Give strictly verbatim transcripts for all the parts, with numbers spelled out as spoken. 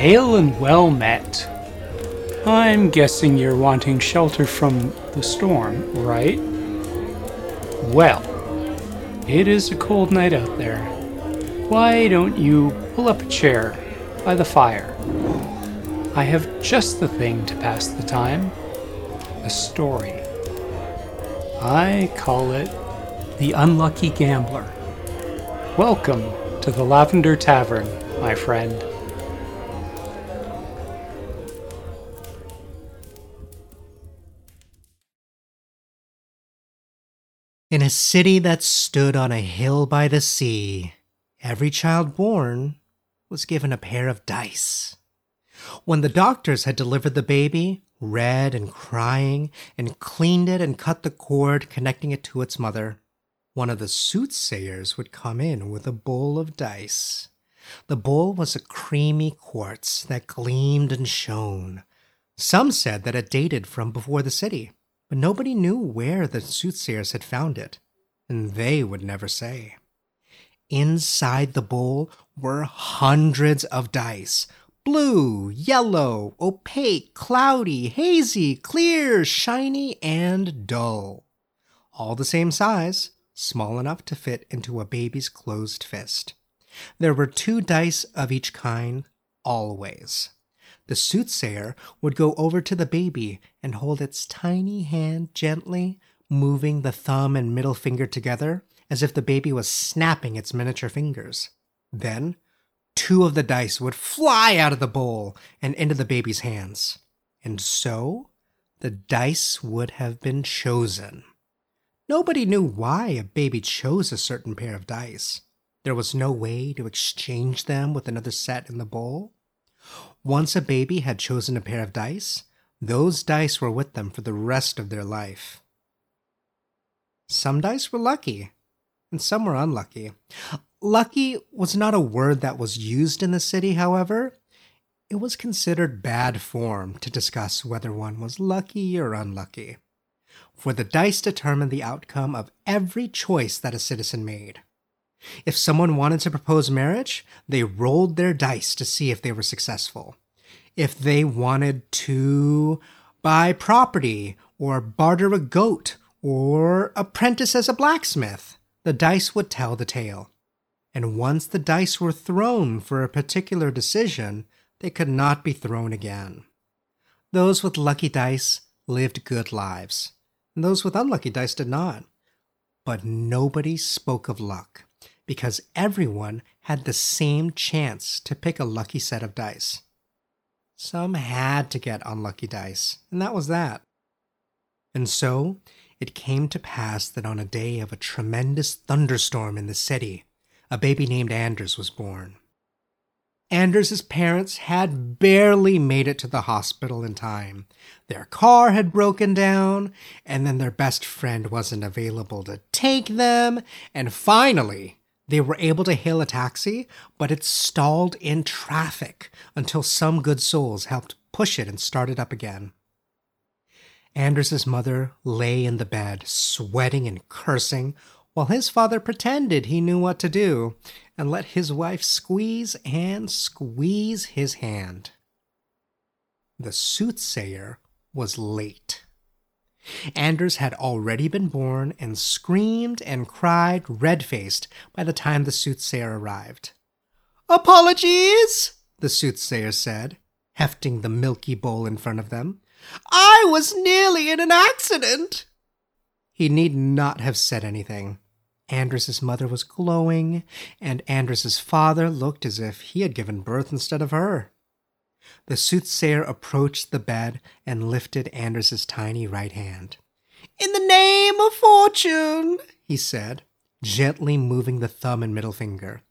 Hail and well met. I'm guessing you're wanting shelter from the storm, right? Well, it is a cold night out there. Why don't you pull up a chair by the fire? I have just the thing to pass the time. A story. I call it The Unlucky Gambler. Welcome to the Lavender Tavern, my friend. In a city that stood on a hill by the sea, every child born was given a pair of dice. When the doctors had delivered the baby, red and crying, and cleaned it and cut the cord connecting it to its mother, one of the soothsayers would come in with a bowl of dice. The bowl was a creamy quartz that gleamed and shone. Some said that it dated from before the city. But nobody knew where the soothsayers had found it, and they would never say. Inside the bowl were hundreds of dice. Blue, yellow, opaque, cloudy, hazy, clear, shiny, and dull. All the same size, small enough to fit into a baby's closed fist. There were two dice of each kind, always. The soothsayer would go over to the baby and hold its tiny hand gently, moving the thumb and middle finger together as if the baby was snapping its miniature fingers. Then, two of the dice would fly out of the bowl and into the baby's hands. And so, the dice would have been chosen. Nobody knew why a baby chose a certain pair of dice. There was no way to exchange them with another set in the bowl. Once a baby had chosen a pair of dice, those dice were with them for the rest of their life. Some dice were lucky, and some were unlucky. Lucky was not a word that was used in the city, however. It was considered bad form to discuss whether one was lucky or unlucky, for the dice determined the outcome of every choice that a citizen made. If someone wanted to propose marriage, they rolled their dice to see if they were successful. If they wanted to buy property, or barter a goat, or apprentice as a blacksmith, the dice would tell the tale. And once the dice were thrown for a particular decision, they could not be thrown again. Those with lucky dice lived good lives, and those with unlucky dice did not. But nobody spoke of luck, because everyone had the same chance to pick a lucky set of dice. Some had to get unlucky dice, and that was that. And so, it came to pass that on a day of a tremendous thunderstorm in the city, a baby named Anders was born. Anders' parents had barely made it to the hospital in time. Their car had broken down, and then their best friend wasn't available to take them, and finally, they were able to hail a taxi, but it stalled in traffic until some good souls helped push it and start it up again. Anders' mother lay in the bed, sweating and cursing, while his father pretended he knew what to do and let his wife squeeze and squeeze his hand. The soothsayer was late. Anders had already been born and screamed and cried red-faced by the time the soothsayer arrived. "Apologies," the soothsayer said, hefting the milky bowl in front of them. "I was nearly in an accident." He need not have said anything. Anders' mother was glowing, and Anders' father looked as if he had given birth instead of her. The soothsayer approached the bed and lifted Anders' tiny right hand. "In the name of fortune," he said, gently moving the thumb and middle finger.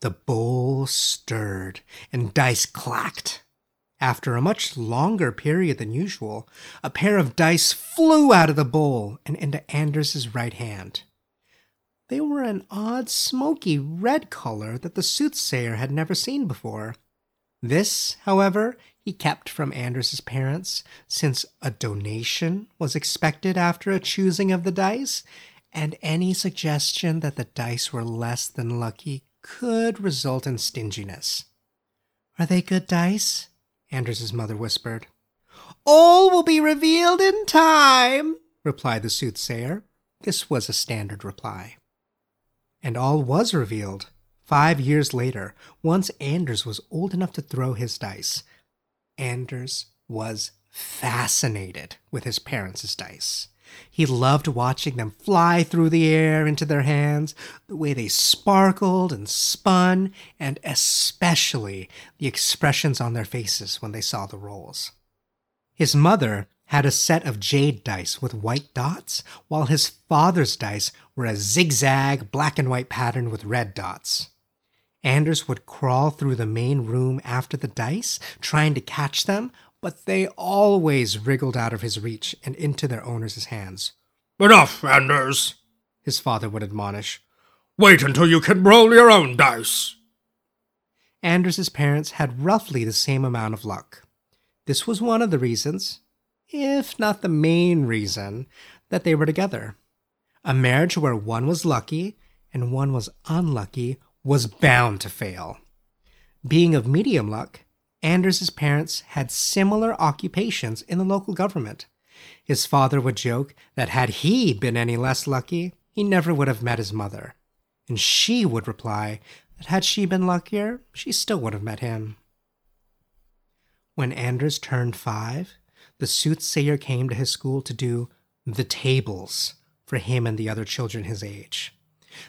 The bowl stirred, and dice clacked. After a much longer period than usual, a pair of dice flew out of the bowl and into Anders' right hand. They were an odd smoky red color that the soothsayer had never seen before. This, however, he kept from Anders' parents, since a donation was expected after a choosing of the dice, and any suggestion that the dice were less than lucky could result in stinginess. Are they good dice? Anders' mother whispered. All will be revealed in time, replied the soothsayer. This was a standard reply. And all was revealed. Five years later, once Anders was old enough to throw his dice, Anders was fascinated with his parents' dice. He loved watching them fly through the air into their hands, the way they sparkled and spun, and especially the expressions on their faces when they saw the rolls. His mother had a set of jade dice with white dots, while his father's dice were a zigzag black and white pattern with red dots. Anders would crawl through the main room after the dice, trying to catch them, but they always wriggled out of his reach and into their owners' hands. "Enough, Anders," his father would admonish. "Wait until you can roll your own dice." Anders' parents had roughly the same amount of luck. This was one of the reasons, if not the main reason, that they were together. A marriage where one was lucky and one was unlucky was bound to fail. Being of medium luck, Anders' parents had similar occupations in the local government. His father would joke that had he been any less lucky, he never would have met his mother. And she would reply that had she been luckier, she still would have met him. When Anders turned five, the soothsayer came to his school to do the tables for him and the other children his age.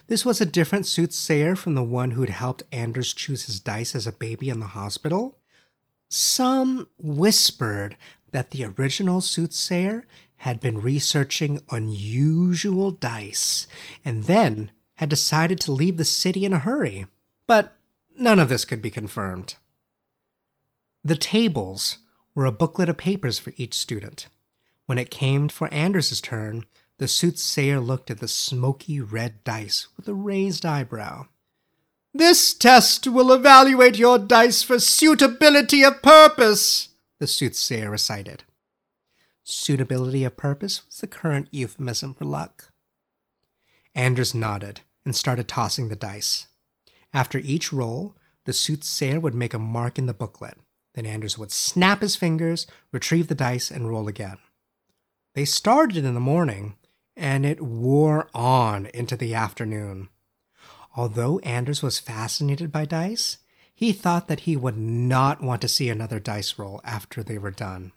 This was a different soothsayer from the one who'd helped Anders choose his dice as a baby in the hospital. Some whispered that the original soothsayer had been researching unusual dice and then had decided to leave the city in a hurry, but none of this could be confirmed. The tables were a booklet of papers for each student. When it came for Anders' turn, the soothsayer looked at the smoky red dice with a raised eyebrow. "This test will evaluate your dice for suitability of purpose," the soothsayer recited. Suitability of purpose was the current euphemism for luck. Anders nodded and started tossing the dice. After each roll, the soothsayer would make a mark in the booklet. Then Anders would snap his fingers, retrieve the dice, and roll again. They started in the morning, and it wore on into the afternoon. Although Anders was fascinated by dice, he thought that he would not want to see another dice roll after they were done.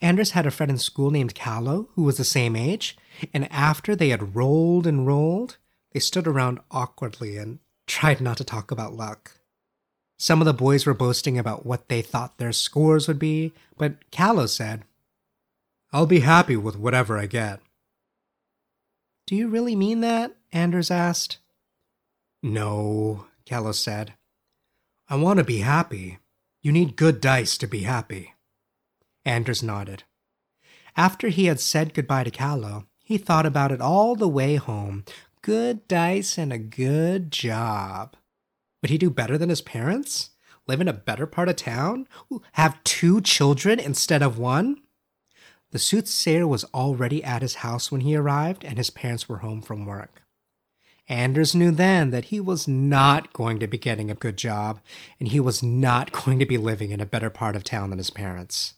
Anders had a friend in school named Callow, who was the same age, and after they had rolled and rolled, they stood around awkwardly and tried not to talk about luck. Some of the boys were boasting about what they thought their scores would be, but Callow said, "I'll be happy with whatever I get." "Do you really mean that?" Anders asked. "No," Callow said. "I want to be happy. You need good dice to be happy." Anders nodded. After he had said goodbye to Callow, he thought about it all the way home. Good dice and a good job. Would he do better than his parents? Live in a better part of town? Have two children instead of one? The soothsayer was already at his house when he arrived, and his parents were home from work. Anders knew then that he was not going to be getting a good job, and he was not going to be living in a better part of town than his parents.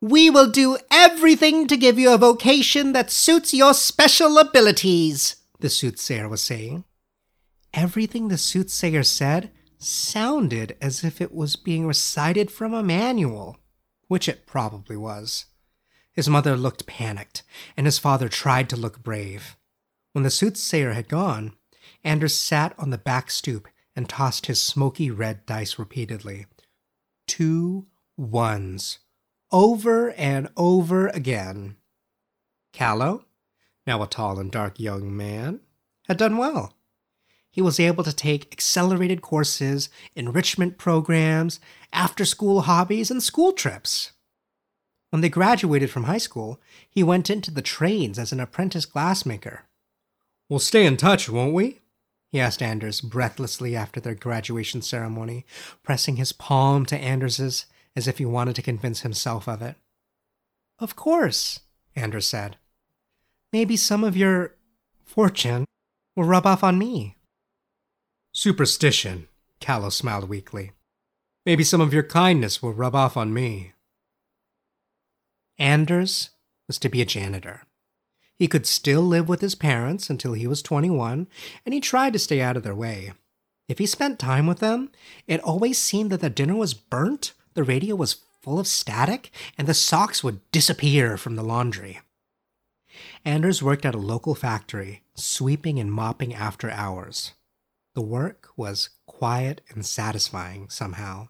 "We will do everything to give you a vocation that suits your special abilities," the soothsayer was saying. Everything the soothsayer said sounded as if it was being recited from a manual, which it probably was. His mother looked panicked, and his father tried to look brave. When the soothsayer had gone, Anders sat on the back stoop and tossed his smoky red dice repeatedly. Two ones, over and over again. Callow, now a tall and dark young man, had done well. He was able to take accelerated courses, enrichment programs, after-school hobbies, and school trips. When they graduated from high school, he went into the trades as an apprentice glassmaker. "We'll stay in touch, won't we?" he asked Anders breathlessly after their graduation ceremony, pressing his palm to Anders's as if he wanted to convince himself of it. "Of course," Anders said. "Maybe some of your fortune will rub off on me." "Superstition," Callow smiled weakly. Maybe some of your kindness will rub off on me. Anders was to be a janitor. He could still live with his parents until he was twenty-one, and he tried to stay out of their way. If he spent time with them, it always seemed that the dinner was burnt, the radio was full of static, and the socks would disappear from the laundry. Anders worked at a local factory, sweeping and mopping after hours. The work was quiet and satisfying somehow,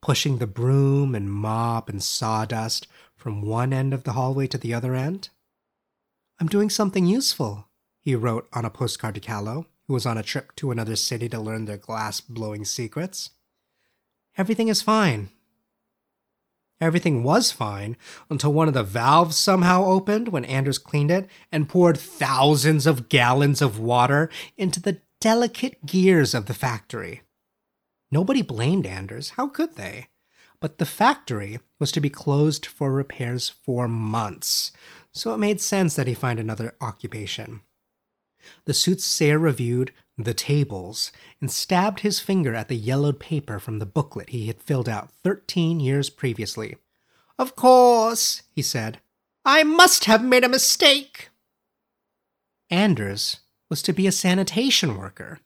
pushing the broom and mop and sawdust from one end of the hallway to the other end. I'm doing something useful, he wrote on a postcard to Callow, who was on a trip to another city to learn their glass-blowing secrets. Everything is fine. Everything was fine until one of the valves somehow opened when Anders cleaned it and poured thousands of gallons of water into the delicate gears of the factory. Nobody blamed Anders. How could they? But the factory was to be closed for repairs for months, so it made sense that he find another occupation. The soothsayer reviewed the tables and stabbed his finger at the yellowed paper from the booklet he had filled out thirteen years previously. Of course, he said. I must have made a mistake. Anders was to be a sanitation worker.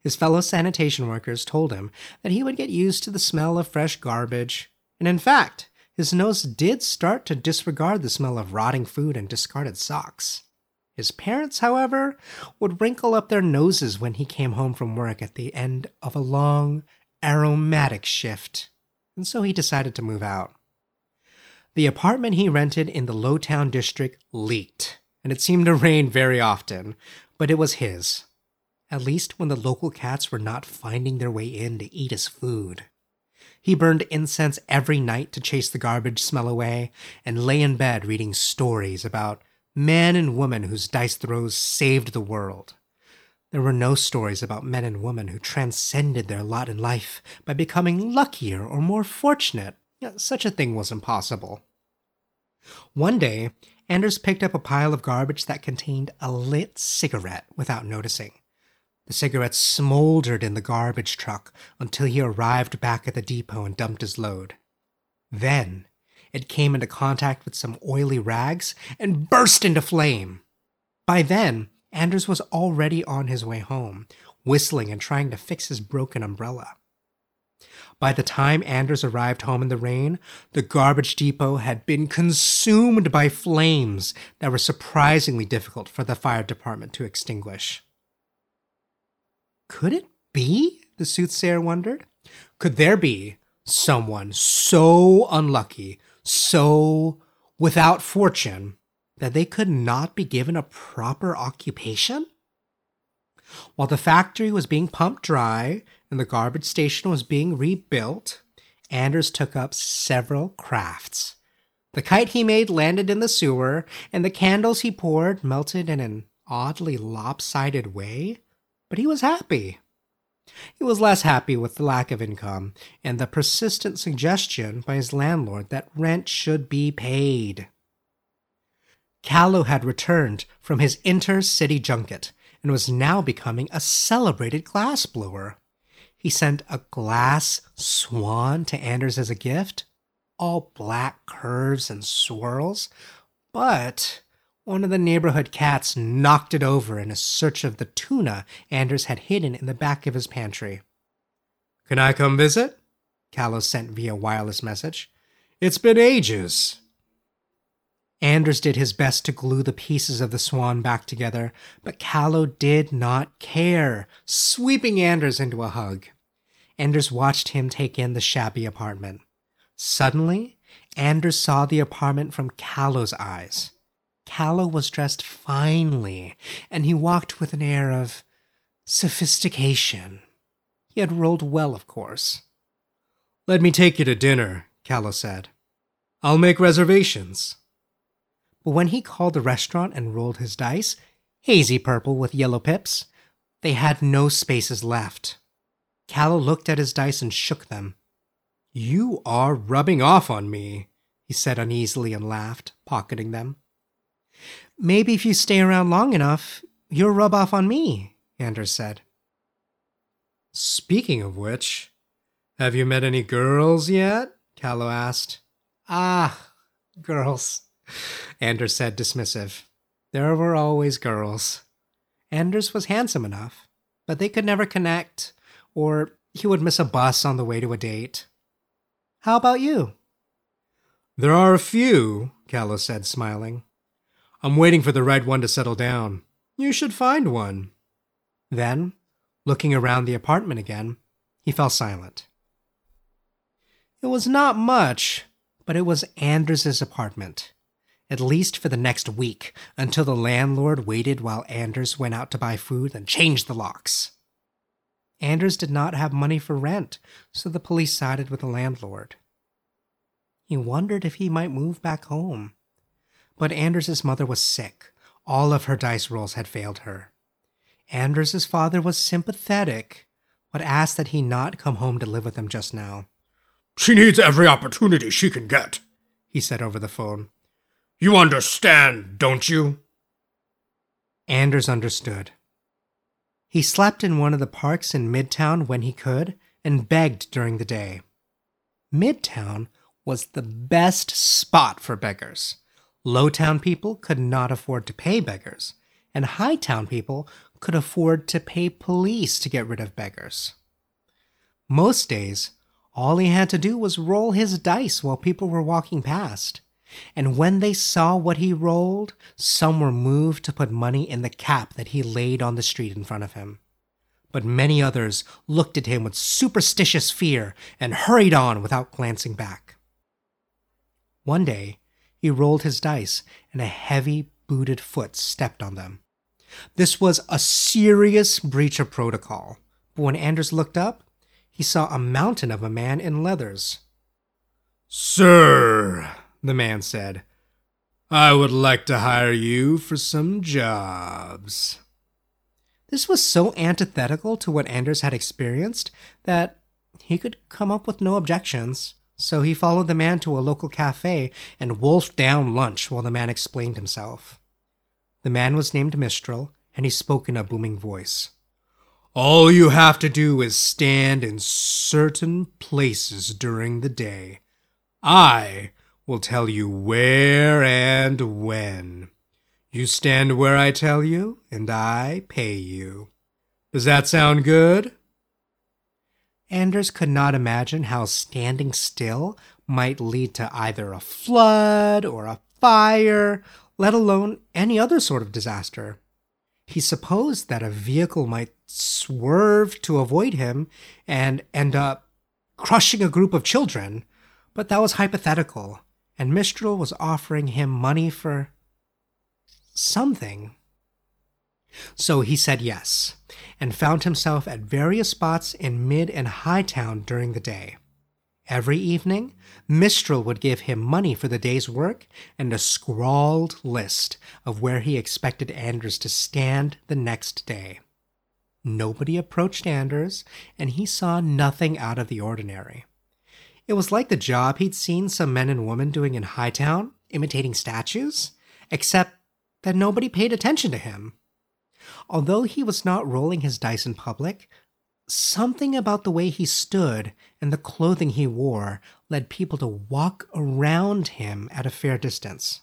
His fellow sanitation workers told him that he would get used to the smell of fresh garbage, and in fact, his nose did start to disregard the smell of rotting food and discarded socks. His parents, however, would wrinkle up their noses when he came home from work at the end of a long, aromatic shift, and so he decided to move out. The apartment he rented in the Lowtown district leaked, and it seemed to rain very often, but it was his, at least when the local cats were not finding their way in to eat his food. He burned incense every night to chase the garbage smell away and lay in bed reading stories about men and women whose dice throws saved the world. There were no stories about men and women who transcended their lot in life by becoming luckier or more fortunate. Such a thing was impossible. One day, Anders picked up a pile of garbage that contained a lit cigarette without noticing. The cigarette smoldered in the garbage truck until he arrived back at the depot and dumped his load. Then, it came into contact with some oily rags and burst into flame. By then, Anders was already on his way home, whistling and trying to fix his broken umbrella. By the time Anders arrived home in the rain, the garbage depot had been consumed by flames that were surprisingly difficult for the fire department to extinguish. Could it be, the soothsayer wondered? Could there be someone so unlucky, so without fortune, that they could not be given a proper occupation? While the factory was being pumped dry and the garbage station was being rebuilt, Anders took up several crafts. The kite he made landed in the sewer, and the candles he poured melted in an oddly lopsided way. But he was happy. He was less happy with the lack of income and the persistent suggestion by his landlord that rent should be paid. Callow had returned from his inter-city junket and was now becoming a celebrated glassblower. He sent a glass swan to Anders as a gift, all black curves and swirls, but one of the neighborhood cats knocked it over in a search of the tuna Anders had hidden in the back of his pantry. Can I come visit? Callow sent via wireless message. It's been ages. Anders did his best to glue the pieces of the swan back together, but Callow did not care, sweeping Anders into a hug. Anders watched him take in the shabby apartment. Suddenly, Anders saw the apartment from Callow's eyes. Callow was dressed finely, and he walked with an air of sophistication. He had rolled well, of course. Let me take you to dinner, Callow said. I'll make reservations. But when he called the restaurant and rolled his dice, hazy purple with yellow pips, they had no spaces left. Callow looked at his dice and shook them. You are rubbing off on me, he said uneasily and laughed, pocketing them. Maybe if you stay around long enough, you'll rub off on me, Anders said. Speaking of which, have you met any girls yet? Callow asked. Ah, girls, Anders said, dismissive. There were always girls. Anders was handsome enough, but they could never connect, or he would miss a bus on the way to a date. How about you? There are a few, Callow said, smiling. I'm waiting for the right one to settle down. You should find one. Then, looking around the apartment again, he fell silent. It was not much, but it was Anders' apartment, at least for the next week, until the landlord waited while Anders went out to buy food and change the locks. Anders did not have money for rent, so the police sided with the landlord. He wondered if he might move back home. But Anders' mother was sick. All of her dice rolls had failed her. Anders' father was sympathetic, but asked that he not come home to live with them just now. She needs every opportunity she can get, he said over the phone. You understand, don't you? Anders understood. He slept in one of the parks in Midtown when he could and begged during the day. Midtown was the best spot for beggars. Lowtown people could not afford to pay beggars, and Hightown people could afford to pay police to get rid of beggars. Most days, all he had to do was roll his dice while people were walking past, and when they saw what he rolled, some were moved to put money in the cap that he laid on the street in front of him. But many others looked at him with superstitious fear and hurried on without glancing back. One day, he rolled his dice, and a heavy, booted foot stepped on them. This was a serious breach of protocol, but when Anders looked up, he saw a mountain of a man in leathers. Sir, the man said, I would like to hire you for some jobs. This was so antithetical to what Anders had experienced that he could come up with no objections. So he followed the man to a local cafe and wolfed down lunch while the man explained himself. The man was named Mistral, and he spoke in a booming voice. All you have to do is stand in certain places during the day. I will tell you where and when. You stand where I tell you, and I pay you. Does that sound good? Anders could not imagine how standing still might lead to either a flood or a fire, let alone any other sort of disaster. He supposed that a vehicle might swerve to avoid him and end up crushing a group of children, but that was hypothetical, and Mistral was offering him money for something. So he said yes, and found himself at various spots in Mid and Hightown during the day. Every evening, Mistral would give him money for the day's work and a scrawled list of where he expected Anders to stand the next day. Nobody approached Anders, and he saw nothing out of the ordinary. It was like the job he'd seen some men and women doing in Hightown, imitating statues, except that nobody paid attention to him. Although he was not rolling his dice in public, something about the way he stood and the clothing he wore led people to walk around him at a fair distance.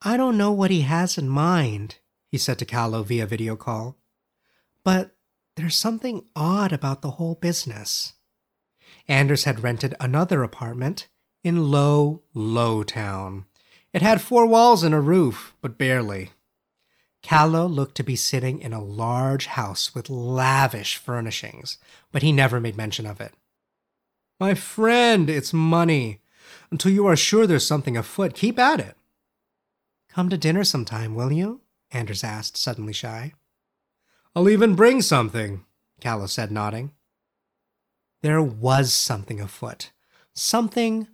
I don't know what he has in mind, he said to Callow via video call, but there's something odd about the whole business. Anders had rented another apartment in Low, Lowtown. It had four walls and a roof, but barely. Callow looked to be sitting in a large house with lavish furnishings, but he never made mention of it. My friend, it's money. Until you are sure there's something afoot, keep at it. Come to dinner sometime, will you? Anders asked, suddenly shy. I'll even bring something, Callow said, nodding. There was something afoot, something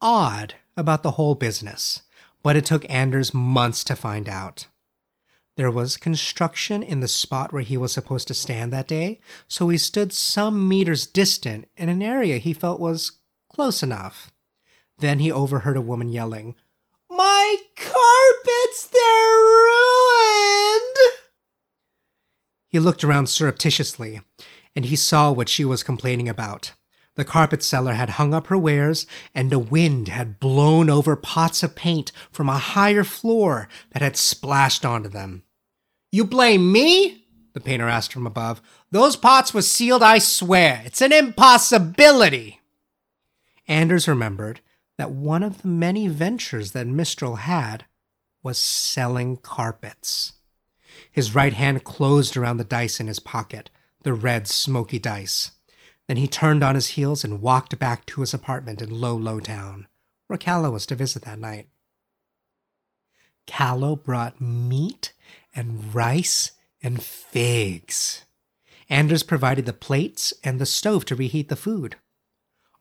odd about the whole business, but it took Anders months to find out. There was construction in the spot where he was supposed to stand that day, so he stood some meters distant in an area he felt was close enough. Then he overheard a woman yelling, My carpets, they're ruined! He looked around surreptitiously, and he saw what she was complaining about. The carpet seller had hung up her wares, and the wind had blown over pots of paint from a higher floor that had splashed onto them. "You blame me?" the painter asked from above. "Those pots were sealed, I swear. It's an impossibility." Anders remembered that one of the many ventures that Mistral had was selling carpets. His right hand closed around the dice in his pocket, the red, smoky dice. Then he turned on his heels and walked back to his apartment in Low, Low Town, where Callow was to visit that night. Callow brought meat and rice and figs. Anders provided the plates and the stove to reheat the food.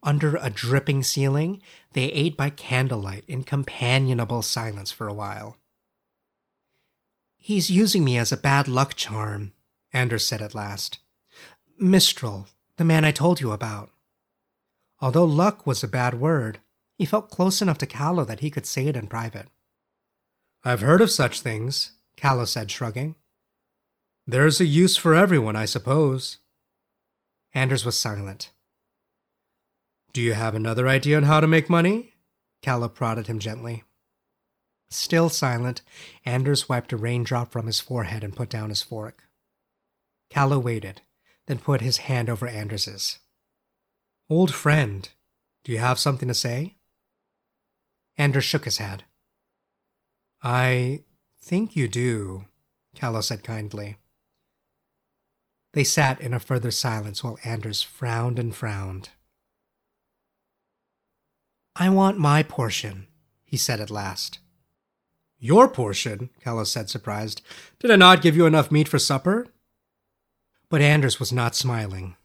Under a dripping ceiling, they ate by candlelight in companionable silence for a while. "He's using me as a bad luck charm," Anders said at last. "Mistral, the man I told you about." Although luck was a bad word, he felt close enough to Callow that he could say it in private. "I've heard of such things," Callow said, shrugging. "There's a use for everyone, I suppose." Anders was silent. "Do you have another idea on how to make money?" Callow prodded him gently. Still silent, Anders wiped a raindrop from his forehead and put down his fork. Callow waited, then put his hand over Anders's. "Old friend, do you have something to say?" Anders shook his head. "I think you do," Callow said kindly. They sat in a further silence while Anders frowned and frowned. "I want my portion," he said at last. "Your portion?" Callow said, surprised. "Did I not give you enough meat for supper?" But Anders was not smiling.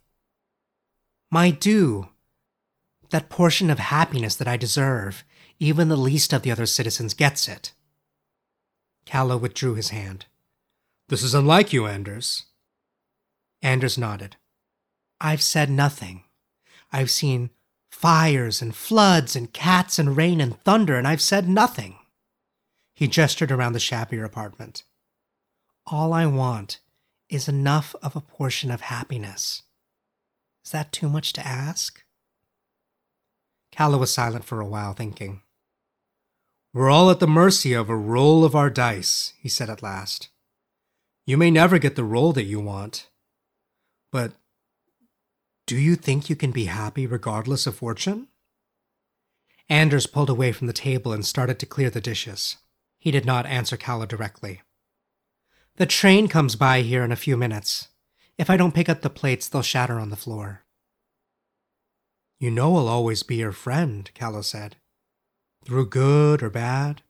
"My due. That portion of happiness that I deserve. Even the least of the other citizens gets it." Callow withdrew his hand. "This is unlike you, Anders." Anders nodded. "I've said nothing. I've seen fires and floods and cats and rain and thunder, and I've said nothing." He gestured around the shabbier apartment. "All I want is enough of a portion of happiness. Is that too much to ask?" Callow was silent for a while, thinking. "We're all at the mercy of a roll of our dice," he said at last. "You may never get the roll that you want. But do you think you can be happy regardless of fortune?" Anders pulled away from the table and started to clear the dishes. He did not answer Callow directly. "The train comes by here in a few minutes. If I don't pick up the plates, they'll shatter on the floor." "You know I'll always be your friend," Callow said. "Through good or bad,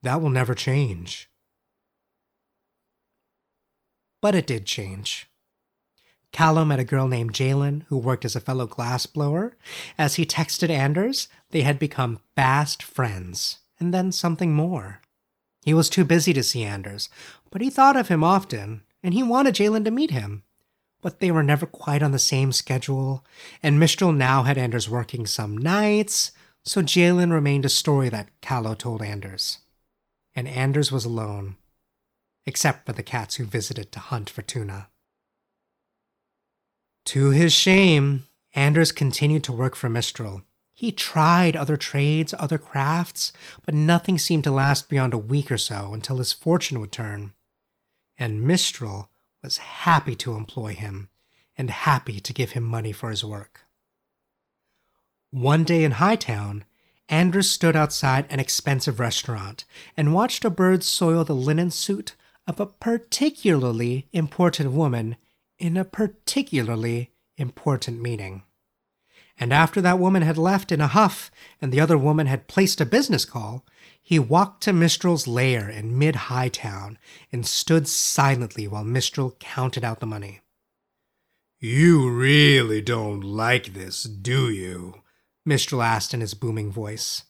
that will never change." But it did change. Callow met a girl named Jalen, who worked as a fellow glassblower. As he texted Anders, they had become fast friends, and then something more. He was too busy to see Anders, but he thought of him often, and he wanted Jalen to meet him. But they were never quite on the same schedule, and Mistral now had Anders working some nights, so Jalen remained a story that Callow told Anders. And Anders was alone, except for the cats who visited to hunt for tuna. To his shame, Anders continued to work for Mistral. He tried other trades, other crafts, but nothing seemed to last beyond a week or so until his fortune would turn. And Mistral was happy to employ him, and happy to give him money for his work. One day in Hightown, Anders stood outside an expensive restaurant and watched a bird soil the linen suit of a particularly important woman in a particularly important meeting. And after that woman had left in a huff and the other woman had placed a business call, he walked to Mistral's lair in mid-High Town and stood silently while Mistral counted out the money. "You really don't like this, do you?" Mistral asked in his booming voice.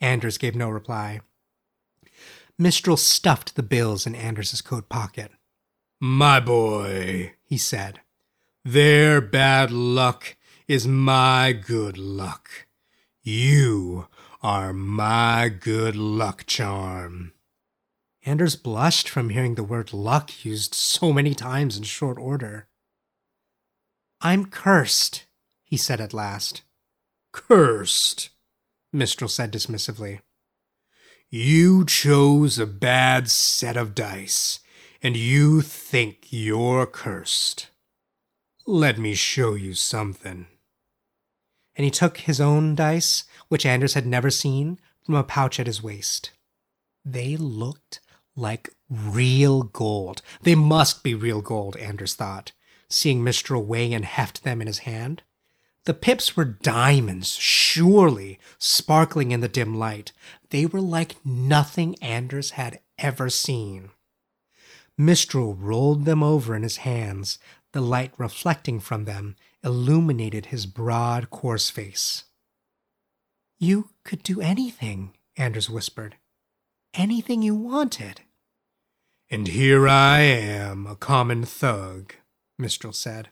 Anders gave no reply. Mistral stuffed the bills in Anders's coat pocket. "My boy," he said, "their bad luck is my good luck. You are my good luck charm." Anders blushed from hearing the word luck used so many times in short order. I'm cursed, he said at last. Cursed, Mistral said dismissively. You chose a bad set of dice, and you think you're cursed. Let me show you something. And he took his own dice, which Anders had never seen, from a pouch at his waist. They looked like real gold. They must be real gold, Anders thought, seeing Mistral weigh and heft them in his hand. The pips were diamonds, surely, sparkling in the dim light. They were like nothing Anders had ever seen. Mistral rolled them over in his hands. The light reflecting from them illuminated his broad, coarse face. You could do anything, Anders whispered. Anything you wanted. And here I am, a common thug, Mistral said.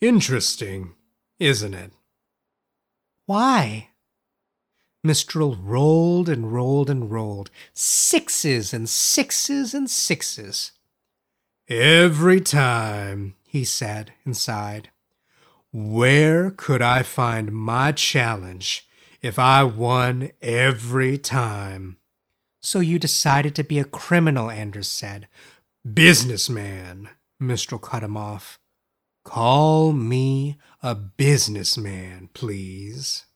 Interesting, isn't it? Why? Mistral rolled and rolled and rolled. Sixes and sixes and sixes. Every time, he said and sighed. Where could I find my challenge if I won every time? So you decided to be a criminal, Anders said. Businessman, Mistral cut him off. Call me a businessman, please.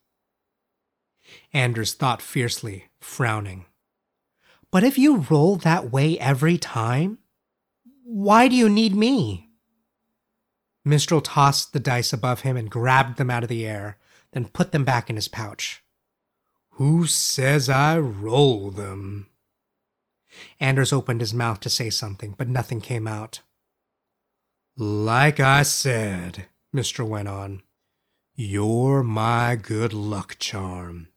Anders thought fiercely, frowning. But if you roll that way every time, why do you need me? Mistral tossed the dice above him and grabbed them out of the air, then put them back in his pouch. Who says I roll them? Anders opened his mouth to say something, but nothing came out. Like I said, Mistral went on, you're my good luck charm.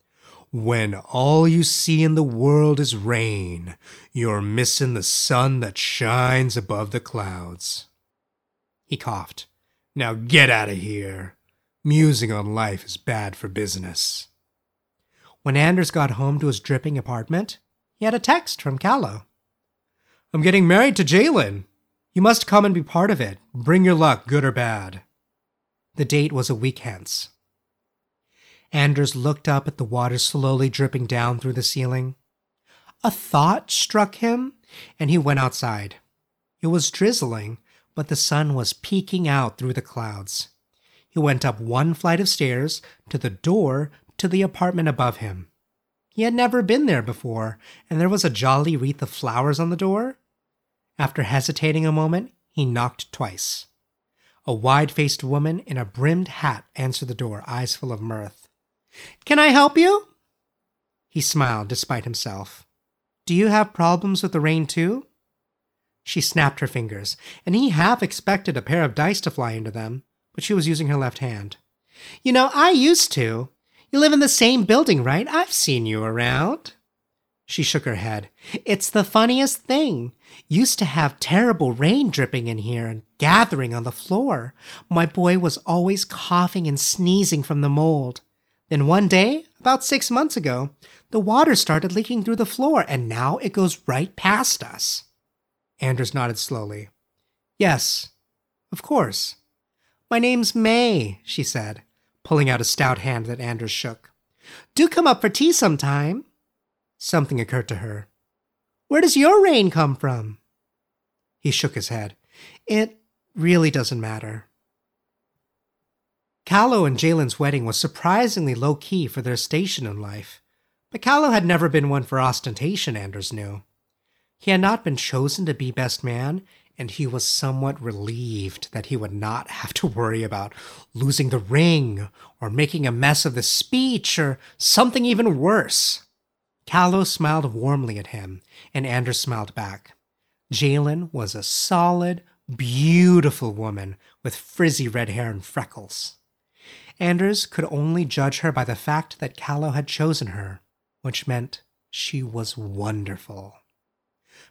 When all you see in the world is rain, you're missing the sun that shines above the clouds. He coughed. Now get out of here. Musing on life is bad for business. When Anders got home to his dripping apartment, he had a text from Callow. I'm getting married to Jalen. You must come and be part of it. Bring your luck, good or bad. The date was a week hence. Anders looked up at the water slowly dripping down through the ceiling. A thought struck him, and he went outside. It was drizzling, but the sun was peeking out through the clouds. He went up one flight of stairs to the door to the apartment above him. He had never been there before, and there was a jolly wreath of flowers on the door. After hesitating a moment, he knocked twice. A wide-faced woman in a brimmed hat answered the door, eyes full of mirth. Can I help you? He smiled despite himself. Do you have problems with the rain too? She snapped her fingers, and he half expected a pair of dice to fly into them, but she was using her left hand. You know, I used to. You live in the same building, right? I've seen you around. She shook her head. It's the funniest thing. Used to have terrible rain dripping in here and gathering on the floor. My boy was always coughing and sneezing from the mold. Then one day, about six months ago, the water started leaking through the floor, and now it goes right past us. Anders nodded slowly. Yes, of course. My name's May, she said, pulling out a stout hand that Anders shook. Do come up for tea sometime. Something occurred to her. Where does your rain come from? He shook his head. It really doesn't matter. Callow and Jalen's wedding was surprisingly low-key for their station in life, but Callow had never been one for ostentation, Anders knew. He had not been chosen to be best man, and he was somewhat relieved that he would not have to worry about losing the ring or making a mess of the speech or something even worse. Callow smiled warmly at him, and Anders smiled back. Jalen was a solid, beautiful woman with frizzy red hair and freckles. Anders could only judge her by the fact that Callow had chosen her, which meant she was wonderful.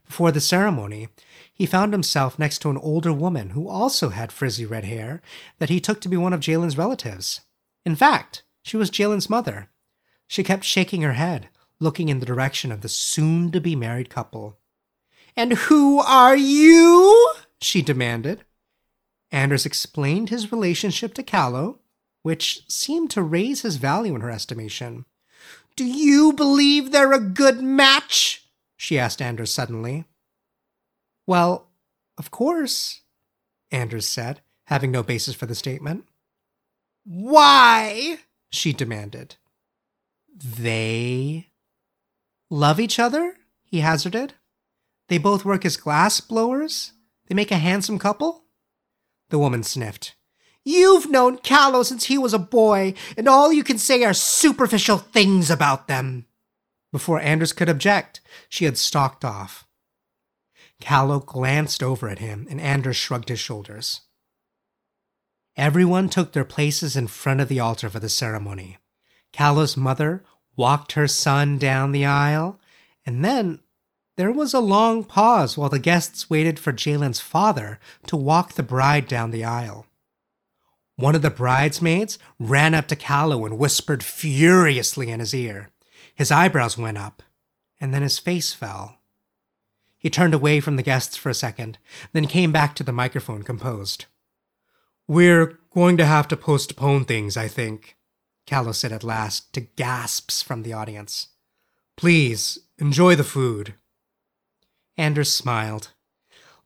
Before the ceremony, he found himself next to an older woman who also had frizzy red hair that he took to be one of Jalen's relatives. In fact, she was Jalen's mother. She kept shaking her head, looking in the direction of the soon-to-be married couple. And who are you? She demanded. Anders explained his relationship to Callow, which seemed to raise his value in her estimation. "Do you believe they're a good match?" she asked Anders suddenly. "Well, of course," Anders said, having no basis for the statement. "Why?" she demanded. "They love each other," he hazarded. "They both work as glass blowers. They make a handsome couple." The woman sniffed. "You've known Callow since he was a boy, and all you can say are superficial things about them." Before Anders could object, she had stalked off. Callow glanced over at him, and Anders shrugged his shoulders. Everyone took their places in front of the altar for the ceremony. Callow's mother walked her son down the aisle, and then there was a long pause while the guests waited for Jalen's father to walk the bride down the aisle. One of the bridesmaids ran up to Callow and whispered furiously in his ear. His eyebrows went up, and then his face fell. He turned away from the guests for a second, then came back to the microphone composed. "We're going to have to postpone things, I think," Callow said at last, to gasps from the audience. "Please, enjoy the food." Anders smiled.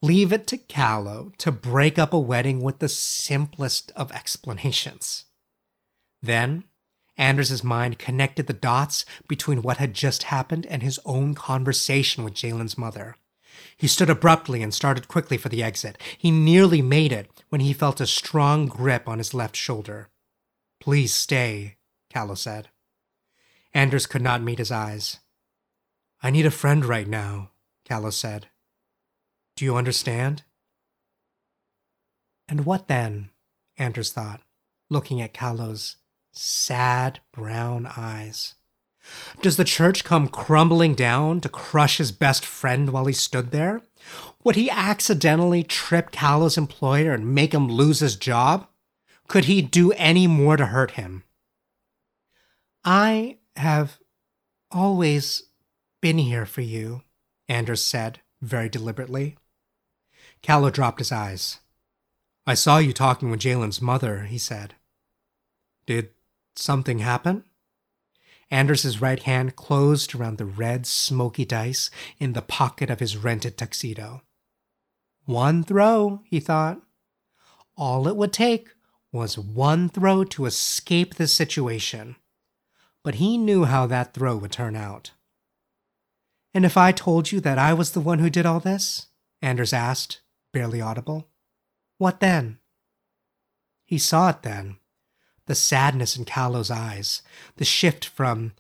Leave it to Callow to break up a wedding with the simplest of explanations. Then, Anders' mind connected the dots between what had just happened and his own conversation with Jalen's mother. He stood abruptly and started quickly for the exit. He nearly made it when he felt a strong grip on his left shoulder. "Please stay," Callow said. Anders could not meet his eyes. "I need a friend right now," Callow said. "Do you understand?" And what then? Anders thought, looking at Callow's sad brown eyes. Does the church come crumbling down to crush his best friend while he stood there? Would he accidentally trip Callow's employer and make him lose his job? Could he do any more to hurt him? "I have always been here for you," Anders said, very deliberately. Callow dropped his eyes. "I saw you talking with Jalen's mother," he said. "Did something happen?" Anders' right hand closed around the red, smoky dice in the pocket of his rented tuxedo. One throw, he thought. All it would take was one throw to escape the situation. But he knew how that throw would turn out. "And if I told you that I was the one who did all this?" Anders asked, barely audible. "What then?" He saw it then. The sadness in Callow's eyes. The shift from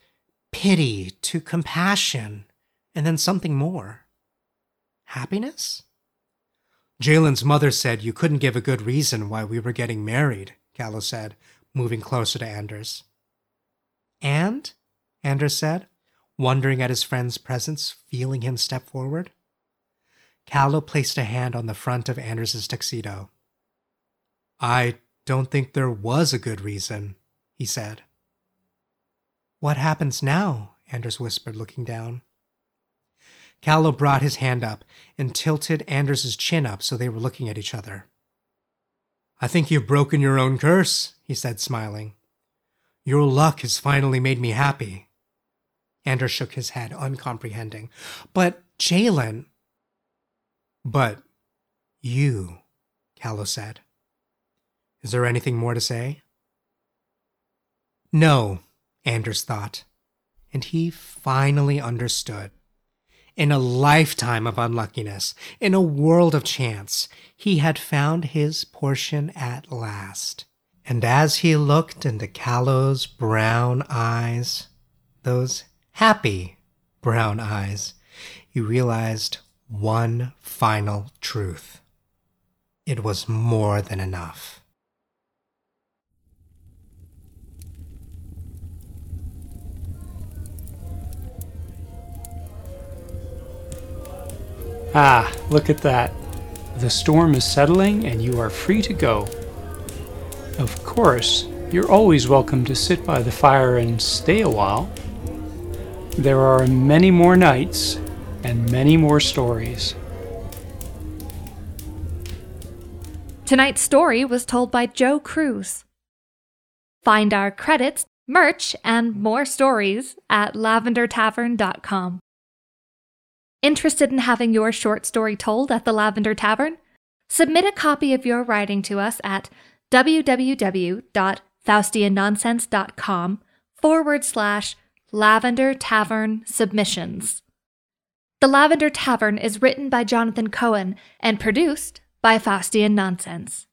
pity to compassion. And then something more. Happiness? "Jalen's mother said you couldn't give a good reason why we were getting married," Callow said, moving closer to Anders. "And?" Anders said, wondering at his friend's presence, feeling him step forward. Callow placed a hand on the front of Anders' tuxedo. "I don't think there was a good reason," he said. "What happens now?" Anders whispered, looking down. Callow brought his hand up and tilted Anders' chin up so they were looking at each other. "I think you've broken your own curse," he said, smiling. "Your luck has finally made me happy." Anders shook his head, uncomprehending. "But Jalen..." "But you," Callow said. "Is there anything more to say?" No, Anders thought. And he finally understood. In a lifetime of unluckiness, in a world of chance, he had found his portion at last. And as he looked into Callow's brown eyes, those happy brown eyes, he realized one final truth. It was more than enough. Ah, look at that. The storm is settling and you are free to go. Of course, you're always welcome to sit by the fire and stay a while. There are many more nights and many more stories. Tonight's story was told by Joe Cruz. Find our credits, merch, and more stories at lavender tavern dot com. Interested in having your short story told at the Lavender Tavern? Submit a copy of your writing to us at www.faustiannonsense.com forward slash Lavender Tavern Submissions. The Lavender Tavern is written by Jonathan Cohen and produced by Faustian Nonsense.